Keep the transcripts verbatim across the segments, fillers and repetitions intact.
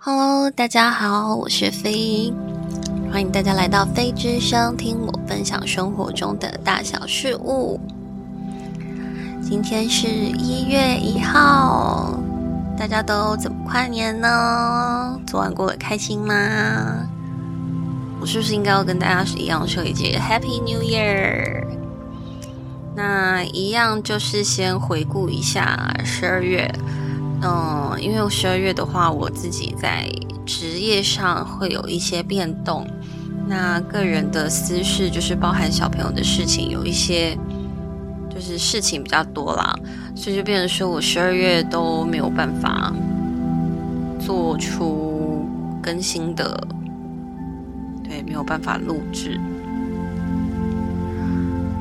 Hello， 大家好，我是飞，欢迎大家来到飞之声，听我分享生活中的大小事物。今天是一月一号，大家都怎么跨年呢？昨晚过得开心吗？我是不是应该要跟大家一样说一句 Happy New Year？ 那一样就是先回顾一下十二月。嗯，因为十二月的话，我自己在职业上会有一些变动，那个人的私事就是包含小朋友的事情，有一些就是事情比较多啦，所以就变成说我十二月都没有办法做出更新的，对，没有办法录制。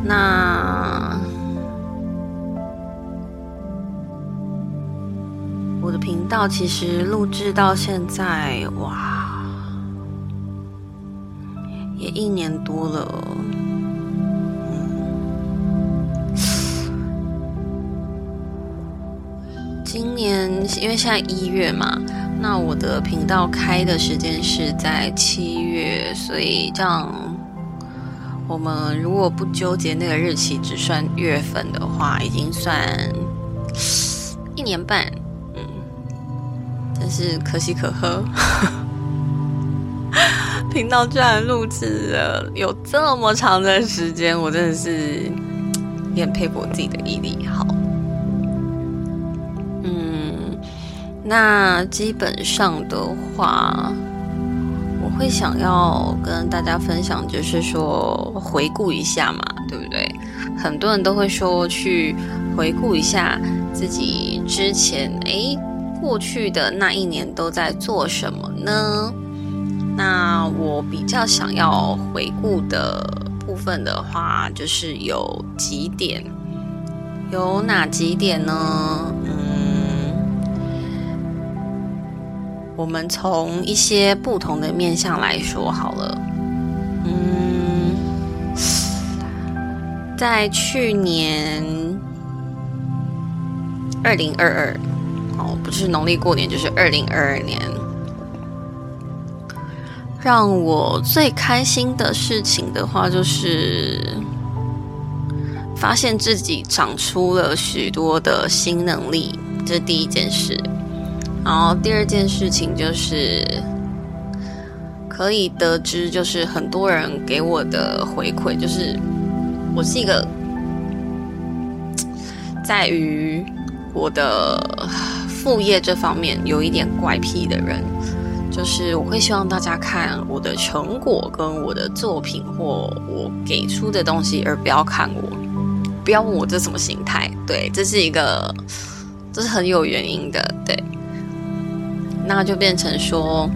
那我的频道其实录制到现在，哇，也一年多了。嗯，今年因为现在一月嘛，那我的频道开的时间是在七月，所以这样我们如果不纠结那个日期，只算月份的话，已经算一年半。但是可喜可贺，频道居然录制了有这么长的时间，我真的是也很佩服我自己的毅力。好，嗯，那基本上的话，我会想要跟大家分享，就是说回顾一下嘛，对不对？很多人都会说去回顾一下自己之前，哎。过去的那一年都在做什么呢？那我比较想要回顾的部分的话，就是有几点，有哪几点呢？嗯，我们从一些不同的面向来说好了。嗯，在去年二零二二。哦，不是农历过年，就是二零二二年。让我最开心的事情的话，就是发现自己长出了许多的新能力，这是第一件事。然后第二件事情就是可以得知，就是很多人给我的回馈，就是我是一个在于我的副业这方面有一点怪癖的人，就是我会希望大家看我的成果跟我的作品或我给出的东西，而不要看我，不要问我这什么形态。对，这是一个，这是很有原因的。对，那就变成说，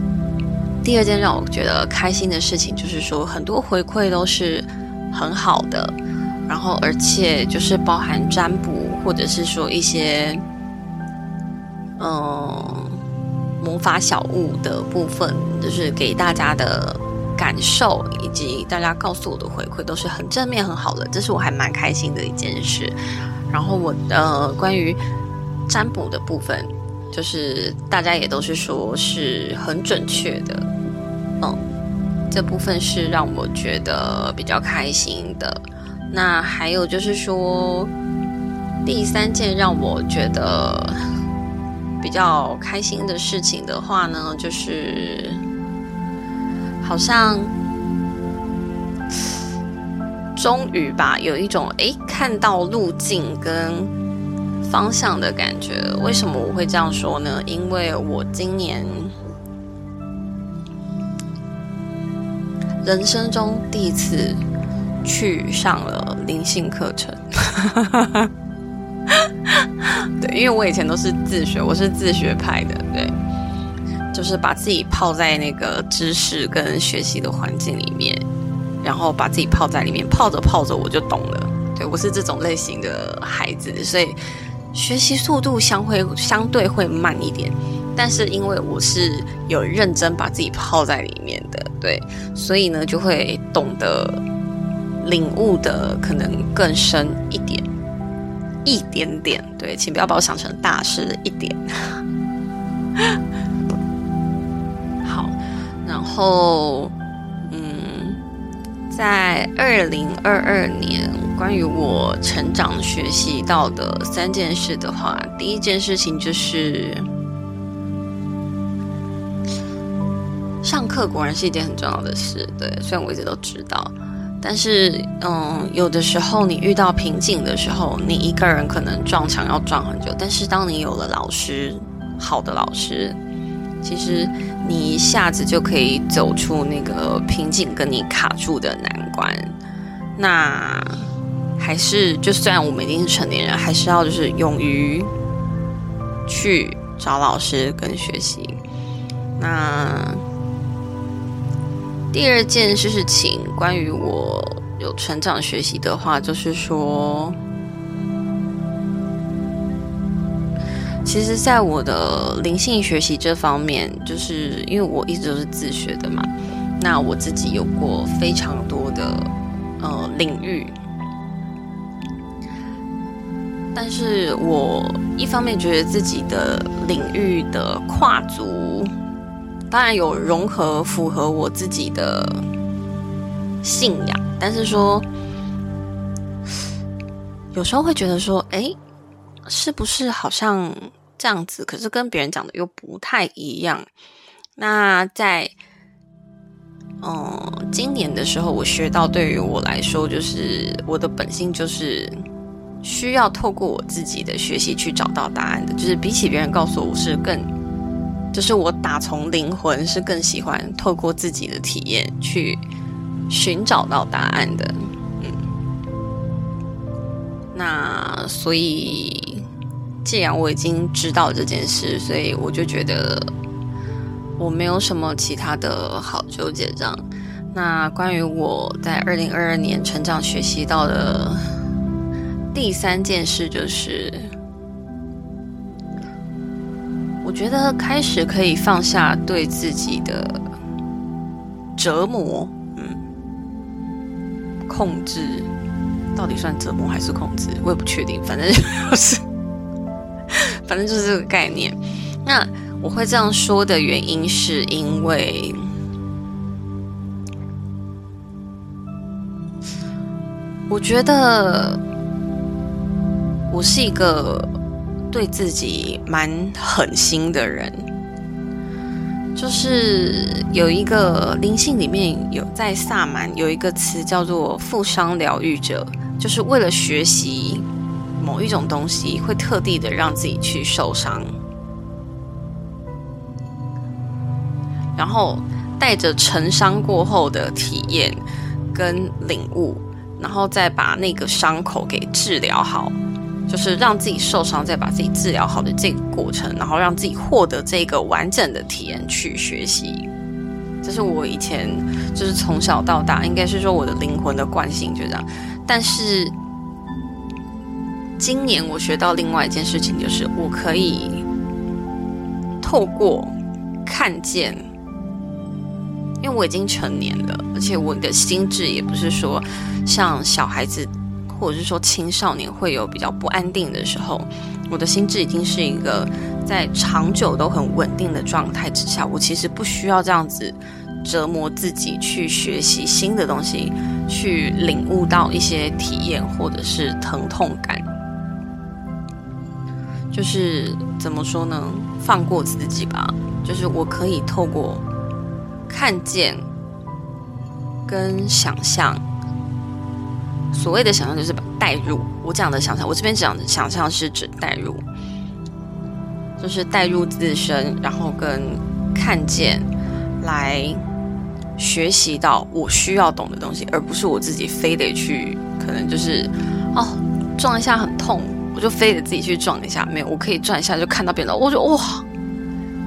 第二件让我觉得开心的事情就是说，很多回馈都是很好的，然后而且就是包含占卜，或者是说一些嗯魔法小物的部分，就是给大家的感受以及大家告诉我的回馈都是很正面很好的，这是我还蛮开心的一件事。然后我呃关于占卜的部分，就是大家也都是说是很准确的，嗯，这部分是让我觉得比较开心的。那还有就是说，第三件让我觉得比较开心的事情的话呢，就是好像终于吧，有一种诶看到路径跟方向的感觉。为什么我会这样说呢？因为我今年人生中第一次去上了灵性课程对，因为我以前都是自学，我是自学派的，对，就是把自己泡在那个知识跟学习的环境里面，然后把自己泡在里面，泡着泡着我就懂了。对，我是这种类型的孩子，所以学习速度相会相对会慢一点，但是因为我是有认真把自己泡在里面的，对，所以呢就会懂得领悟的可能更深一点一点点，对，请不要把我想成大师一点后，嗯，在二零二二年，关于我成长学习到的三件事的话，第一件事情就是，上课果然是一件很重要的事，对，虽然我一直都知道。但是，嗯，有的时候你遇到瓶颈的时候，你一个人可能撞墙要撞很久。但是当你有了老师，好的老师，其实你一下子就可以走出那个瓶颈跟你卡住的难关。那还是就虽然我们已经是成年人，还是要就是勇于去找老师跟学习。那第二件事情，关于我有成长学习的话，就是说，其实在我的灵性学习这方面，就是因为我一直都是自学的嘛，那我自己有过非常多的呃领域，但是我一方面觉得自己的领域的跨足，当然有融合符合我自己的信仰，但是说有时候会觉得说，哎，是不是好像这样子，可是跟别人讲的又不太一样。那在嗯今年的时候，我学到对于我来说，就是我的本性就是需要透过我自己的学习去找到答案的，就是比起别人告诉我是更。就是我打从灵魂是更喜欢透过自己的体验去寻找到答案的，嗯。那所以，既然我已经知道这件事，所以我就觉得我没有什么其他的好纠结这样。那关于我在二零二二年成长学习到的第三件事就是。我觉得开始可以放下对自己的折磨，嗯，控制，到底算折磨还是控制，我也不确定，反正就是，反正就是这个概念。那我会这样说的原因，是因为我觉得我是一个。对自己蛮狠心的人，就是有一个灵性里面有在萨满有一个词叫做负伤疗愈者，就是为了学习某一种东西会特地的让自己去受伤，然后带着成伤过后的体验跟领悟，然后再把那个伤口给治疗好，就是让自己受伤，再把自己治疗好的这个过程，然后让自己获得这个完整的体验去学习。这是我以前就是从小到大，应该是说我的灵魂的惯性就这样。但是今年我学到另外一件事情，就是我可以透过看见，因为我已经成年了，而且我的心智也不是说像小孩子。或者是说青少年会有比较不安定的时候，我的心智已经是一个在长久都很稳定的状态之下，我其实不需要这样子折磨自己去学习新的东西，去领悟到一些体验或者是疼痛感。就是怎么说呢，放过自己吧，就是我可以透过看见跟想象，所谓的想象就是把带入，我讲的想象，我这边讲的想象是指带入，就是带入自身，然后跟看见来学习到我需要懂的东西，而不是我自己非得去，可能就是哦撞一下很痛，我就非得自己去撞一下，没有，我可以撞一下就看到别人，我就哇，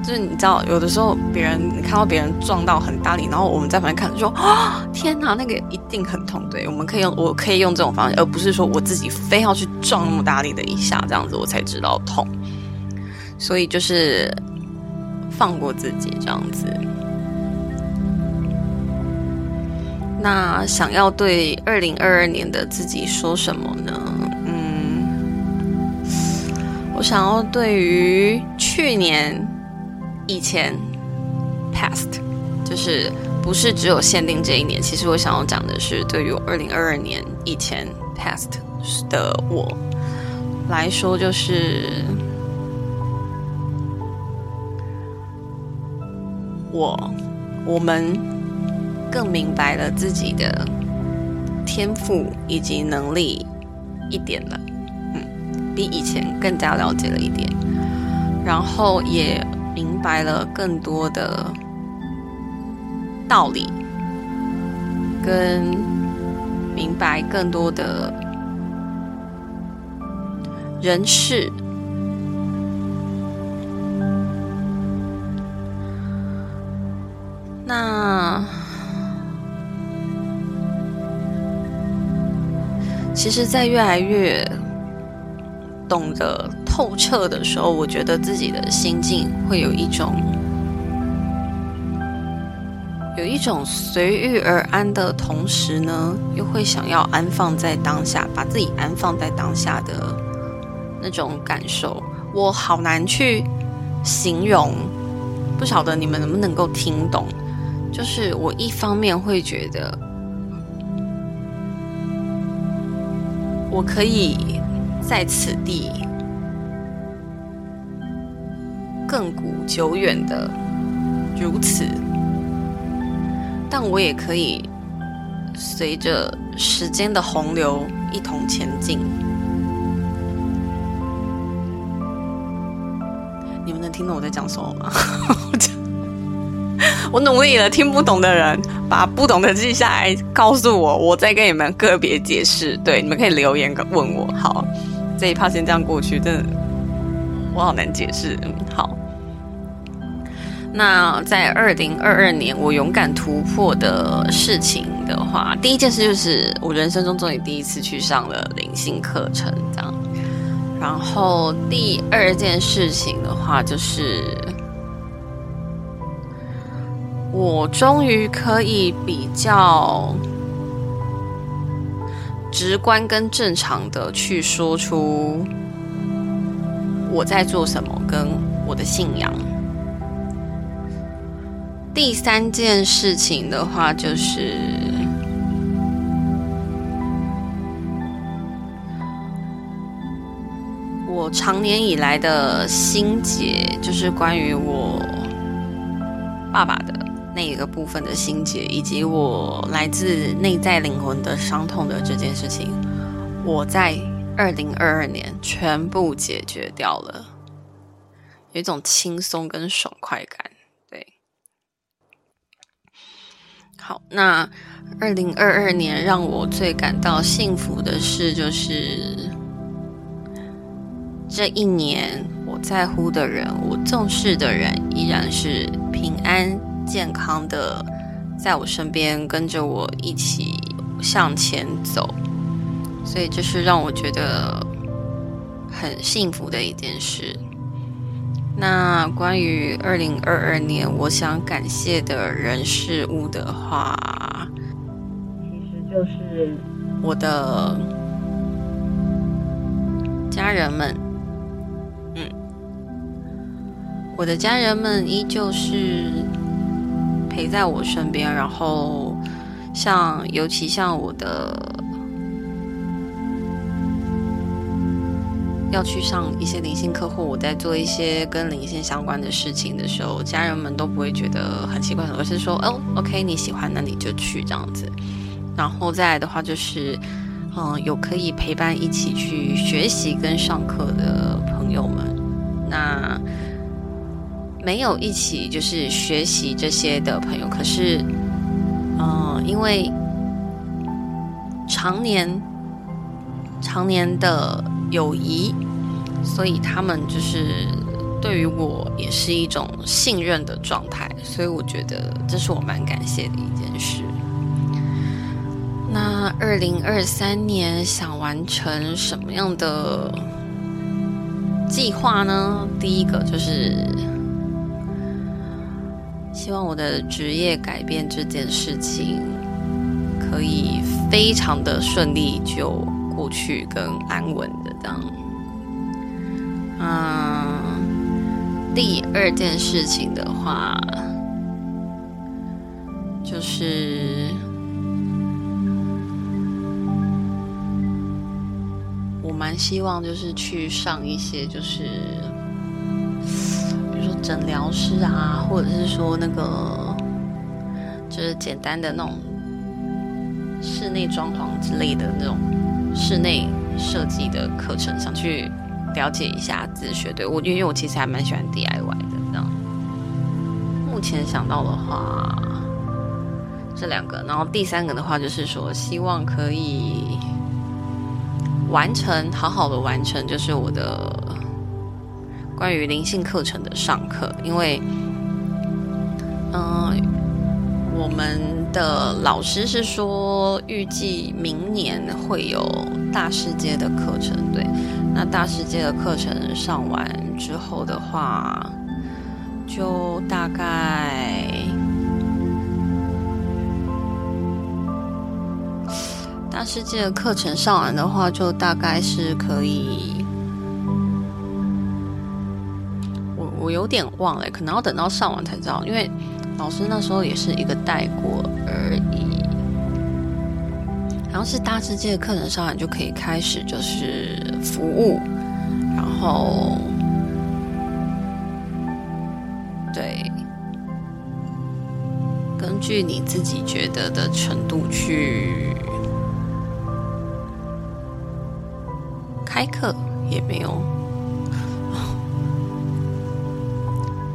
就是你知道，有的时候别人你看到别人撞到很大力，然后我们在旁边看说啊，天哪，那个一定很痛。对，我们可以用，我可以用这种方式，而不是说我自己非要去撞那么大力的一下，这样子我才知道痛。所以就是放过自己这样子。那想要对二零二二年的自己说什么呢？嗯，我想要对于去年。以前 past 就是不是只有限定这一年，其实我想要讲的是，对于二零二二年以前 past 的我来说，就是我我们更明白了自己的天赋以及能力一点了，嗯，比以前更加了解了一点，然后也明白了更多的道理，跟明白更多的人事。那其实在越来越懂得透彻的时候，我觉得自己的心境会有一种有一种随遇而安的同时呢，又会想要安放在当下，把自己安放在当下的那种感受，我好难去形容，不晓得你们能不能够听懂。就是我一方面会觉得我可以在此地亘古久远的如此，但我也可以随着时间的洪流一同前进。你们能听懂我在讲什么吗？我努力了，听不懂的人把不懂的记下来告诉我，我再跟你们个别解释。对，你们可以留言问我。好，这一趴先这样过去，真的我好难解释。嗯，好。那在二零二二年我勇敢突破的事情的话，第一件事就是我人生中终于第一次去上了灵性课程，这样。然后第二件事情的话，就是我终于可以比较直观跟正常的去说出我在做什么跟我的信仰。第三件事情的话，就是我长年以来的心结，就是关于我爸爸的那一个部分的心结，以及我来自内在灵魂的伤痛的这件事情，我在二零二二年全部解决掉了，有一种轻松跟爽快感。好，那二零二二年让我最感到幸福的事，就是这一年我在乎的人，我重视的人，依然是平安健康的在我身边，跟着我一起向前走，所以这是让我觉得很幸福的一件事。那关于二零二二年我想感谢的人事物的话，其实就是我的家人们。嗯，我的家人们依旧是陪在我身边，然后像尤其像我的要去上一些灵性课，或我在做一些跟灵性相关的事情的时候，家人们都不会觉得很奇怪，而是说哦 OK 你喜欢那你就去，这样子。然后再来的话就是嗯，有可以陪伴一起去学习跟上课的朋友们，那没有一起就是学习这些的朋友，可是嗯，因为常年常年的友谊，所以他们就是对于我也是一种信任的状态，所以我觉得这是我蛮感谢的一件事。那二零二三年想完成什么样的计划呢？第一个就是希望我的职业改变这件事情可以非常的顺利就过去跟安稳的这样。嗯，第二件事情的话，就是我蛮希望就是去上一些就是比如说诊疗室啊，或者是说那个就是简单的那种室内装潢之类的那种室内设计的课程，想去了解一下自学。对，我因为我其实还蛮喜欢 D I Y 的这样。目前想到的话这两个，然后第三个的话就是说希望可以完成好好的完成就是我的关于灵性课程的上课，因为嗯、呃，我们的老师是说预计明年会有大师阶的课程。对，那大师阶的课程上完之后的话就大概大世界的课程上完的话，就大概是可以，我我有点忘了，可能要等到上完才知道，因为老师那时候也是一个带过而已。然后是大世界的课程上完就可以开始就是服务，然后对，根据你自己觉得的程度去。开课也没有，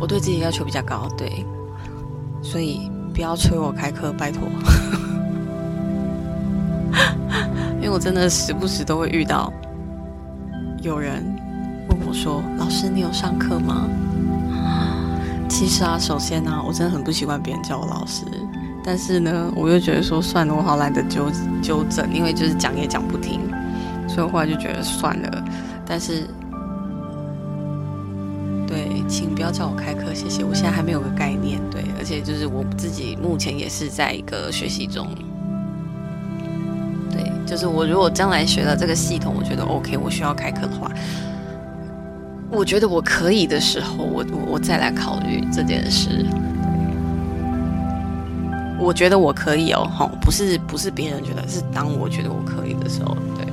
我对自己要求比较高，对，所以不要催我开课，拜托，因为我真的时不时都会遇到有人问我说：“老师，你有上课吗？”其实啊，首先啊，我真的很不习惯别人叫我老师，但是呢，我又觉得说算了，我好懒得纠纠正，因为就是讲也讲不听。所以后来就觉得算了，但是，对，请不要叫我开课，谢谢。我现在还没有个概念，对，而且就是我自己目前也是在一个学习中，对，就是我如果将来学了这个系统，我觉得 OK， 我需要开课的话，我觉得我可以的时候，我我再来考虑这件事。我觉得我可以哦，吼，不是不是别人觉得，是当我觉得我可以的时候，对。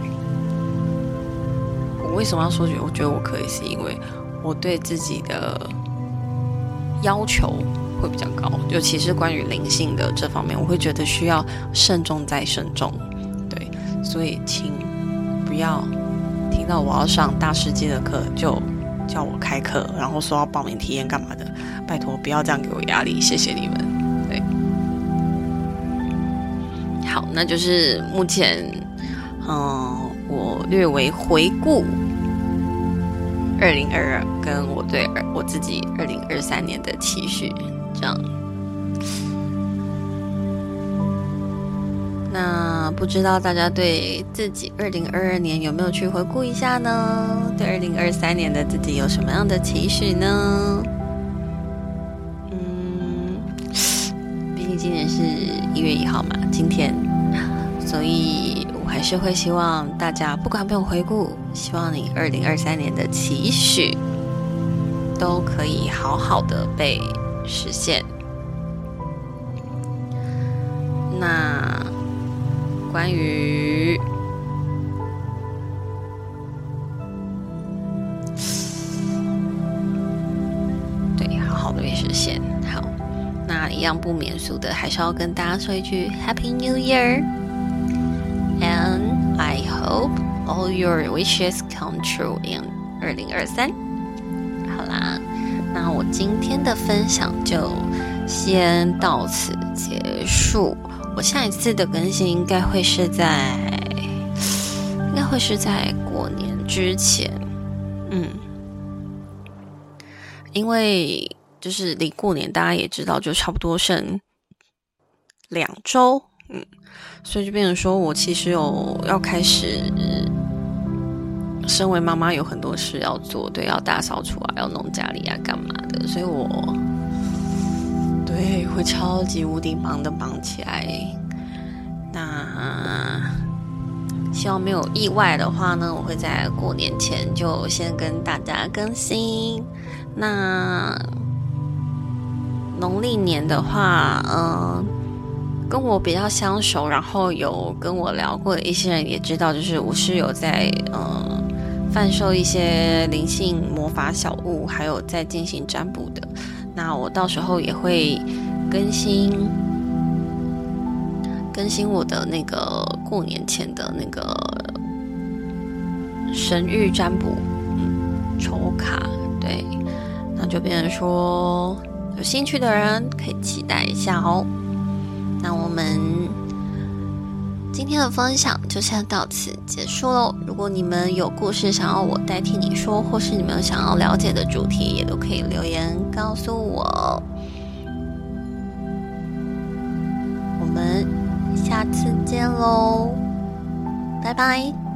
为什么要说觉得我觉得我可以，是因为我对自己的要求会比较高，尤其是关于灵性的这方面，我会觉得需要慎重再慎重。对，所以请不要听到我要上大师阶的课就叫我开课，然后说要报名体验干嘛的，拜托不要这样给我压力，谢谢你们。对，好，那就是目前嗯，我略微回顾二零二二跟我对我自己二零二三年的期许，这样。那不知道大家对自己二零二二年有没有去回顾一下呢？对二零二三年的自己有什么样的期许呢？嗯，毕竟今年是一月一号嘛，今天，所以我还是会希望大家不管不用回顾，希望你二零二三年的期许都可以好好的被实现。那关于对好好的被实现，好，那一样不免俗的还是要跟大家说一句 Happy New Year!And I hope all your wishes come true in twenty twenty-three。 好啦，那我今天的分享就先到此结束。我下一次的更新应该会是在应该会是在过年之前，嗯，因为就是离过年大家也知道就差不多剩两周，嗯，所以就变成说我其实有要开始身为妈妈有很多事要做，对，要大扫除啊，要弄家里啊干嘛的，所以我对会超级无敌忙的忙起来。那希望没有意外的话呢，我会在过年前就先跟大家更新。那农历年的话嗯、呃跟我比较相熟，然后有跟我聊过的一些人也知道，就是我是有在呃贩售一些灵性魔法小物，还有在进行占卜的。那我到时候也会更新更新我的那个过年前的那个神谕占卜嗯抽卡，对，那就变成说有兴趣的人可以期待一下哦。那我们今天的分享就先到此结束喽。如果你们有故事想要我代替你说，或是你们想要了解的主题，也都可以留言告诉我。我们下次见喽，拜拜。